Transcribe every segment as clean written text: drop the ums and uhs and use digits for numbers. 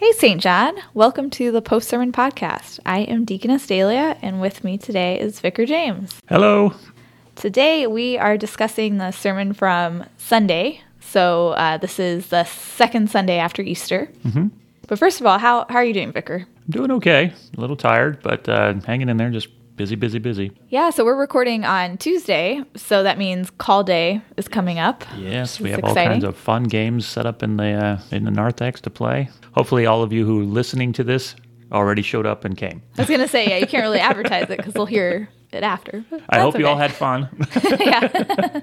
Hey, St. John. Welcome to the Post-Sermon Podcast. I am Deaconess Dehlia, and with me today is Vicar James. Hello. Today we are discussing the sermon from Sunday. So this is the second Sunday after Easter. Mm-hmm. But first of all, how are you doing, Vicar? I'm doing okay. A little tired, but hanging in there, just busy. Yeah, so we're recording on Tuesday, so that means call day is coming up. Yes, we have exciting. All kinds of fun games set up in the Narthex to play. Hopefully all of you who are listening to this already showed up and came. I was going to say, yeah, you can't really advertise it because we'll hear it after. I hope you all had fun. Yeah.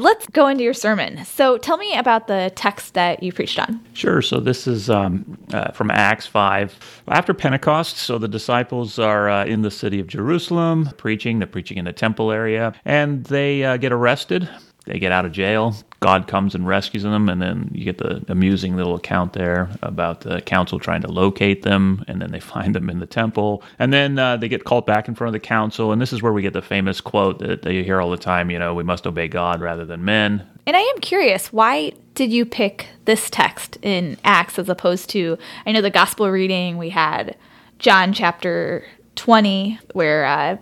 Let's go into your sermon. So tell me about the text that you preached on. Sure. So this is from Acts 5. After Pentecost, so the disciples are in the city of Jerusalem preaching. They're preaching in the temple area, and they get arrested. They get out of jail. God comes and rescues them, and then you get the amusing little account there about the council trying to locate them, and then they find them in the temple, and then they get called back in front of the council, and this is where we get the famous quote that you hear all the time, you know, we must obey God rather than men. And I am curious, why did you pick this text in Acts as opposed to, I know the gospel reading, we had John chapter 20, where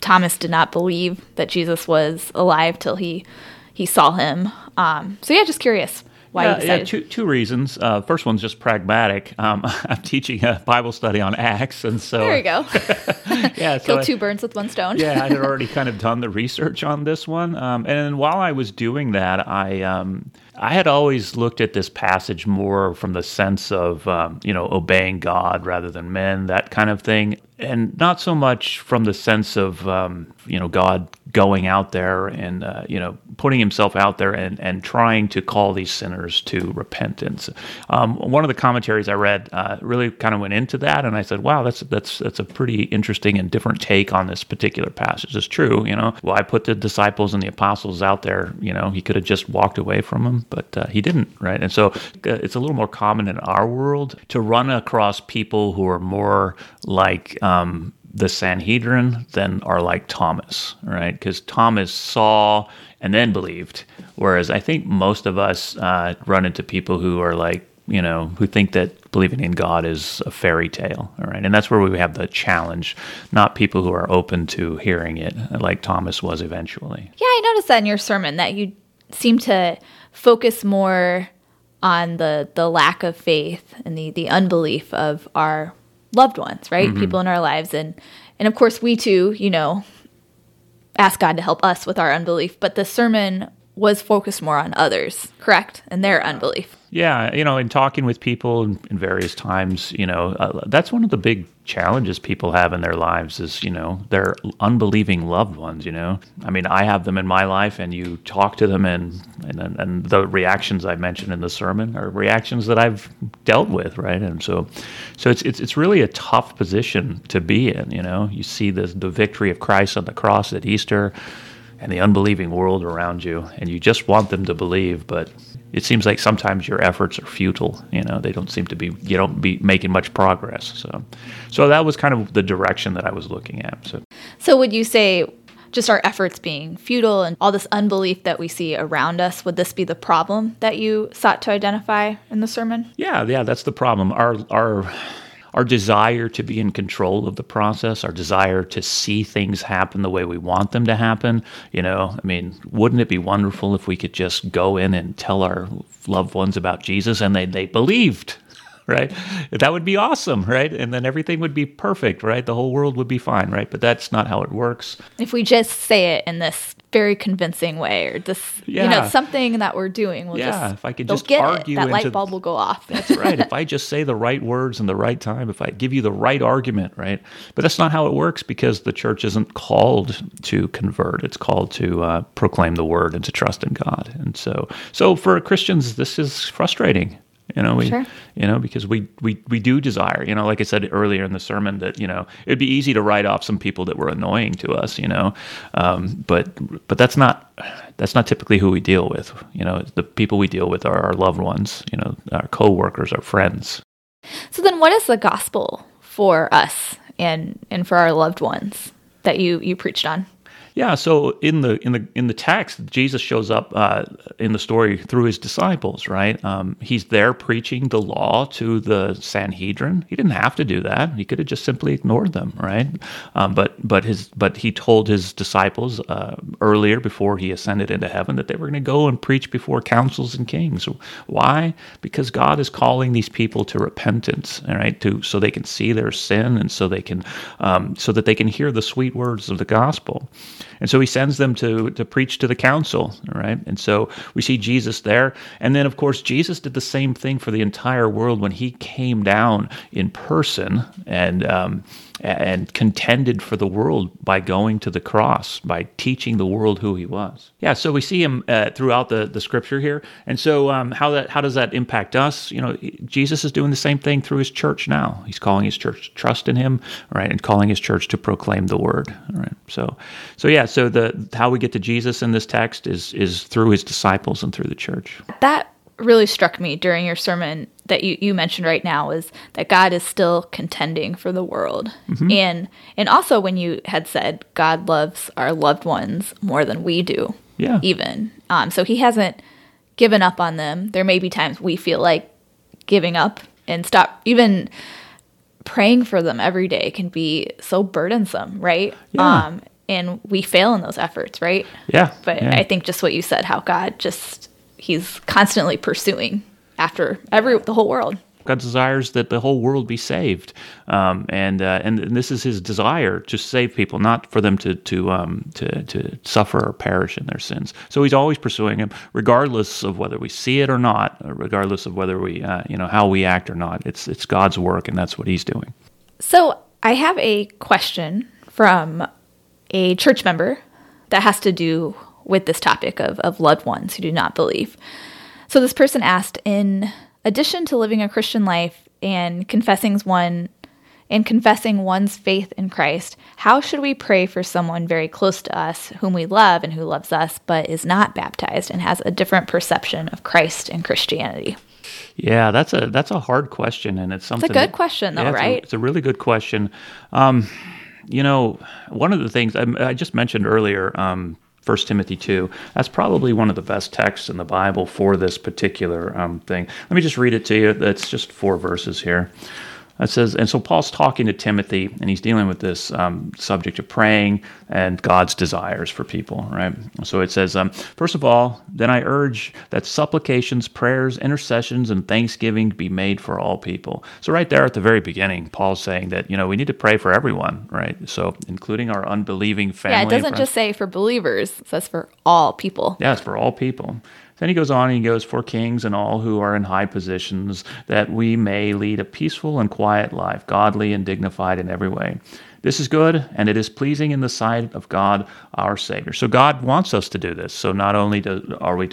Thomas did not believe that Jesus was alive till he saw him. So yeah, just curious why you decided. Yeah, two reasons. First one's just pragmatic. I'm teaching a Bible study on Acts, and so there you go. Yeah, so kill two birds with one stone. Yeah, I had already kind of done the research on this one, and while I was doing that, I had always looked at this passage more from the sense of obeying God rather than men, that kind of thing. And not so much from the sense of, God going out there and, putting himself out there and trying to call these sinners to repentance. One of the commentaries I read really kind of went into that, and I said, wow, that's a pretty interesting and different take on this particular passage. It's true, why put the disciples and the apostles out there? He could have just walked away from them, but he didn't, right? And so it's a little more common in our world to run across people who are more like the Sanhedrin then are like Thomas, right? Because Thomas saw and then believed, whereas I think most of us run into people who are like, who think that believing in God is a fairy tale, all right? And that's where we have the challenge, not people who are open to hearing it like Thomas was eventually. Yeah, I noticed that in your sermon that you seem to focus more on the lack of faith and the unbelief of our loved ones, right? Mm-hmm. People in our lives. And of course, we too, ask God to help us with our unbelief. But the sermon was focused more on others, correct? And their unbelief. Yeah, in talking with people in various times, that's one of the big challenges people have in their lives is, their unbelieving loved ones, I mean, I have them in my life, and you talk to them, and the reactions I mentioned in the sermon are reactions that I've dealt with, right? And so it's really a tough position to be in, You see the victory of Christ on the cross at Easter, and the unbelieving world around you, and you just want them to believe, but it seems like sometimes your efforts are futile. They don't seem to be, you don't be making much progress. So that was kind of the direction that I was looking at. So would you say just our efforts being futile and all this unbelief that we see around us, would this be the problem that you sought to identify in the sermon? Yeah, that's the problem. Our desire to be in control of the process, our desire to see things happen the way we want them to happen, wouldn't it be wonderful if we could just go in and tell our loved ones about Jesus and they believed, right? That would be awesome, right? And then everything would be perfect, right? The whole world would be fine, right? But that's not how it works. If we just say it in this very convincing way, or this, something that we're doing will just, if I could just argue, that light bulb will go off. That's right. If I just say the right words in the right time, if I give you the right argument, right? But that's not how it works, because the church isn't called to convert. It's called to proclaim the word and to trust in God. And so for Christians, this is frustrating. Sure. Because we do desire, like I said earlier in the sermon, that, it'd be easy to write off some people that were annoying to us, but that's not typically who we deal with. The people we deal with are our loved ones, our coworkers, our friends. So then what is the gospel for us and for our loved ones that you preached on? Yeah, so in the text, Jesus shows up in the story through his disciples, right? He's there preaching the law to the Sanhedrin. He didn't have to do that. He could have just simply ignored them, right? But he told his disciples earlier, before he ascended into heaven, that they were going to go and preach before councils and kings. Why? Because God is calling these people to repentance, all right? So they can see their sin, and so that they can hear the sweet words of the gospel. And so he sends them to preach to the council, all right? And so we see Jesus there. And then, of course, Jesus did the same thing for the entire world when he came down in person and contended for the world by going to the cross, by teaching the world who he was. Yeah, so we see him throughout the scripture here. And so how does that impact us? You know, Jesus is doing the same thing through his church now. He's calling his church to trust in him, right, and calling his church to proclaim the word, right? So the how we get to Jesus in this text is through his disciples and through the church. That really struck me during your sermon that you mentioned right now, is that God is still contending for the world. Mm-hmm. And also when you had said God loves our loved ones more than we do, yeah, even. So he hasn't given up on them. There may be times we feel like giving up and stop. Even praying for them every day can be so burdensome, right? Yeah. And we fail in those efforts, right? Yeah. But yeah. I think just what you said, how God just... he's constantly pursuing after the whole world. God desires that the whole world be saved, and this is his desire, to save people, not for them to suffer or perish in their sins. So he's always pursuing them, regardless of whether we see it or not, regardless of whether we how we act or not. It's God's work, and that's what he's doing. So I have a question from a church member that has to do with this topic of loved ones who do not believe. So this person asked, in addition to living a Christian life and confessing one's faith in Christ, how should we pray for someone very close to us whom we love and who loves us but is not baptized and has a different perception of Christ and Christianity? Yeah, that's a hard question, and it's something. It's a good question, though, right? It's a really good question. One of the things I just mentioned earlier, 1 Timothy 2, that's probably one of the best texts in the Bible for this particular thing. Let me just read it to you. That's just 4 verses here. It says, and so Paul's talking to Timothy, and he's dealing with this subject of praying and God's desires for people, right? So it says, first of all, then I urge that supplications, prayers, intercessions, and thanksgiving be made for all people. So right there at the very beginning, Paul's saying that, we need to pray for everyone, right? So including our unbelieving family. Yeah, it doesn't just say for believers. It says for all people. Yeah, it's for all people. Then he goes on and he goes, for kings and all who are in high positions, that we may lead a peaceful and quiet life, godly and dignified in every way. This is good, and it is pleasing in the sight of God, our Savior. So God wants us to do this. So not only are we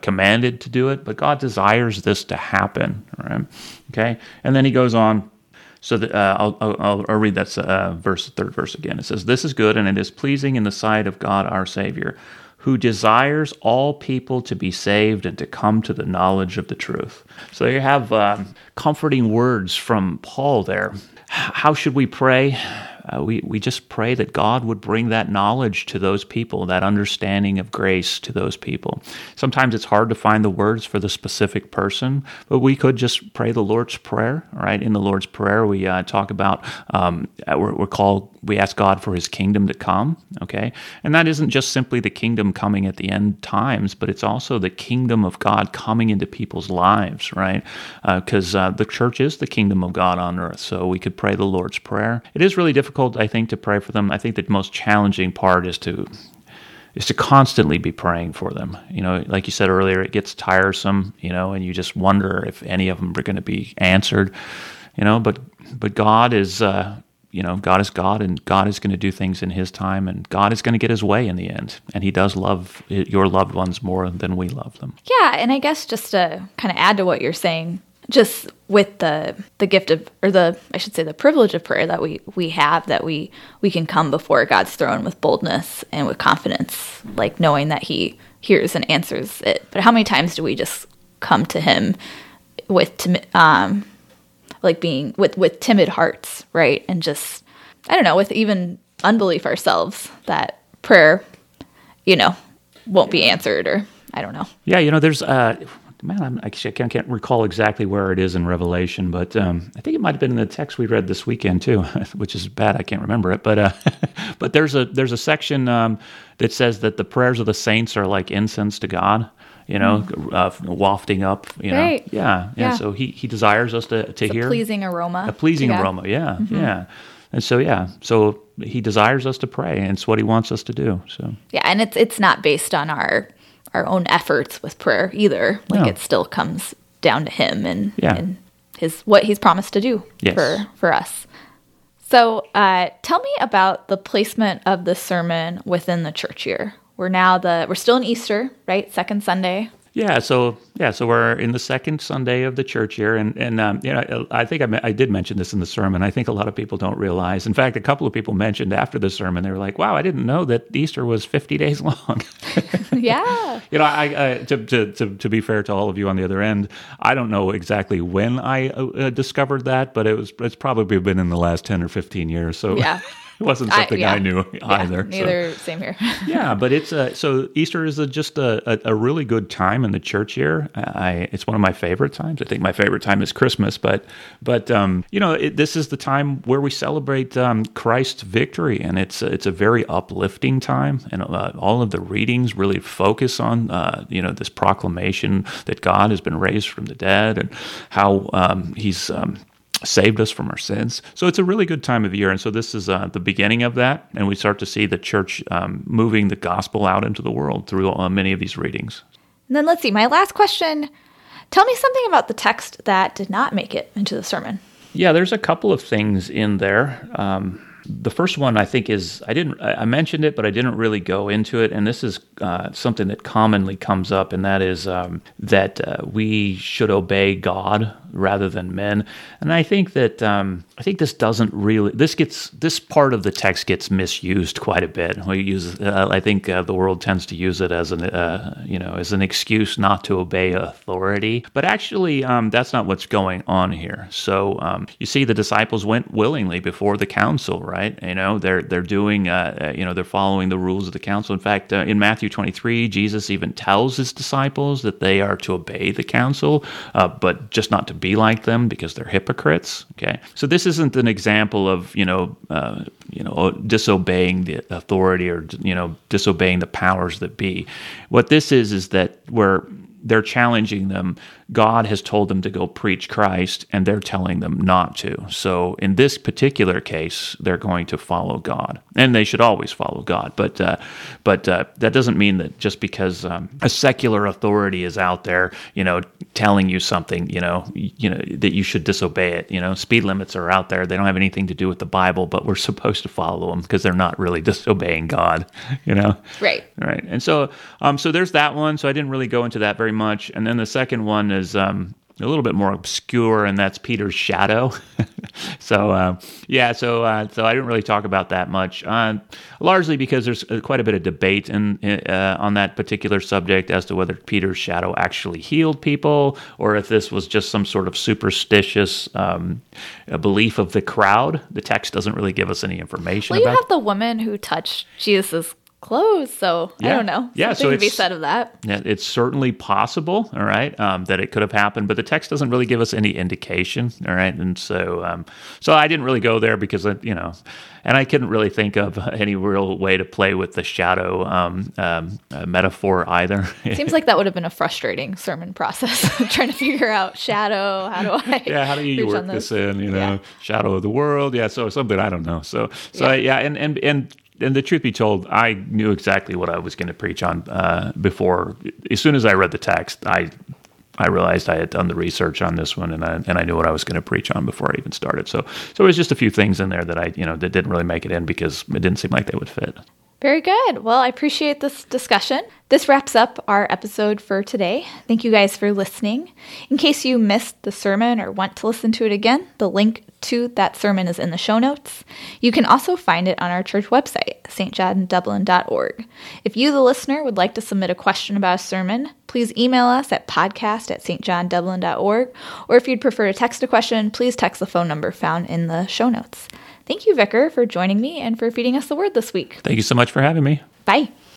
commanded to do it, but God desires this to happen. Right? Okay? And then he goes on. So I'll read that third verse again. It says, this is good, and it is pleasing in the sight of God, our Savior, who desires all people to be saved and to come to the knowledge of the truth. So you have comforting words from Paul there. How should we pray? We just pray that God would bring that knowledge to those people, that understanding of grace to those people. Sometimes it's hard to find the words for the specific person, but we could just pray the Lord's Prayer, right? In the Lord's Prayer, we talk about, we ask God for his kingdom to come, okay? And that isn't just simply the kingdom coming at the end times, but it's also the kingdom of God coming into people's lives, right? Because the church is the kingdom of God on earth, so we could pray the Lord's Prayer. It is really difficult, I think, to pray for them. I think the most challenging part is to constantly be praying for them. Like you said earlier, it gets tiresome, and you just wonder if any of them are going to be answered, but God is, God is God, and God is going to do things in his time, and God is going to get his way in the end. And he does love your loved ones more than we love them. Yeah. And I guess just to kind of add to what you're saying, just with the gift of, or the, I should say, the privilege of prayer that we have, that we can come before God's throne with boldness and with confidence, like knowing that he hears and answers it. But how many times do we just come to him with timid hearts, right? And just, I don't know, with even unbelief ourselves that prayer, you know, won't be answered, or I don't know. Yeah, you know, there's, I can't recall exactly where it is in Revelation, but I think it might have been in the text we read this weekend too, which is bad, I can't remember it. But but there's a section that says that the prayers of the saints are like incense to God, you know, wafting up, you know. Right. Yeah. So he desires us to hear. A pleasing aroma, yeah, mm-hmm. yeah. And so, yeah, so he desires us to pray, and it's what he wants us to do. So yeah, and it's not based on our own efforts with prayer either. Like it still comes down to him and his what he's promised to do for us. So tell me about the placement of the sermon within the church year. We're still in Easter, right? Second Sunday. So we're in the second Sunday of the church year, and you know, I think I did mention this in the sermon. I think a lot of people don't realize. In fact, a couple of people mentioned after the sermon, they were like, "Wow, I didn't know that Easter was 50 days long." Yeah. You know, I to be fair to all of you on the other end, I don't know exactly when I discovered that, but it's probably been in the last 10 or 15 years. So yeah. It wasn't something I knew either. Neither, so. Same here. Yeah, but it's so Easter is just a really good time in the church year. It's one of my favorite times. I think my favorite time is Christmas, but you know, this is the time where we celebrate Christ's victory, and it's a very uplifting time. And all of the readings really focus on you know, this proclamation that God has been raised from the dead and how He's saved us from our sins. So it's a really good time of year. And so this is the beginning of that. And we start to see the church moving the gospel out into the world through many of these readings. And then let's see, my last question. Tell me something about the text that did not make it into the sermon. Yeah, there's a couple of things in there. The first one, I think, is I mentioned it, but I didn't really go into it. And this is something that commonly comes up, and that is that we should obey God rather than men. And I think that this part of the text gets misused quite a bit. We use I think the world tends to use it as an excuse not to obey authority, but actually that's not what's going on here. So you see, the disciples went willingly before the council, right? You know, they're doing you know, they're following the rules of the council. In fact, in Matthew 23, Jesus even tells his disciples that they are to obey the council, but just not to be like them because they're hypocrites. Okay, so this isn't an example of disobeying the authority or disobeying the powers that be. What this is that where they're challenging them. God has told them to go preach Christ, and they're telling them not to. So in this particular case, they're going to follow God, and they should always follow God. But that doesn't mean that just because a secular authority is out there, you know, telling you something, you know that you should disobey it. You know, speed limits are out there; they don't have anything to do with the Bible, but we're supposed to follow them because they're not really disobeying God. You know, right. And so, so there's that one. So I didn't really go into that very much. And then the second one is. A little bit more obscure, and that's Peter's shadow. So I didn't really talk about that much, largely because there's quite a bit of debate on that particular subject as to whether Peter's shadow actually healed people or if this was just some sort of superstitious belief of the crowd. The text doesn't really give us any information about it. Well, you have the woman who touched Jesus' clothes, so I don't know. Yeah, something to be said of that. Yeah, it's certainly possible, all right, that it could have happened, but the text doesn't really give us any indication, all right? And so so I didn't really go there because, and I couldn't really think of any real way to play with the shadow metaphor either. It seems like that would have been a frustrating sermon process, trying to figure out shadow, how do you work this in, shadow of the world, so something, I don't know. And the truth be told, I knew exactly what I was going to preach on before. As soon as I read the text, I realized I had done the research on this one, and I knew what I was going to preach on before I even started. So it was just a few things in there that that didn't really make it in because it didn't seem like they would fit. Very good. Well, I appreciate this discussion. This wraps up our episode for today. Thank you guys for listening. In case you missed the sermon or want to listen to it again, the link to that sermon is in the show notes. You can also find it on our church website, stjohndublin.org. If you, the listener, would like to submit a question about a sermon, please email us at podcast@stjohndublin.org, or if you'd prefer to text a question, please text the phone number found in the show notes. Thank you, Vicar, for joining me and for feeding us the Word this week. Thank you so much for having me. Bye.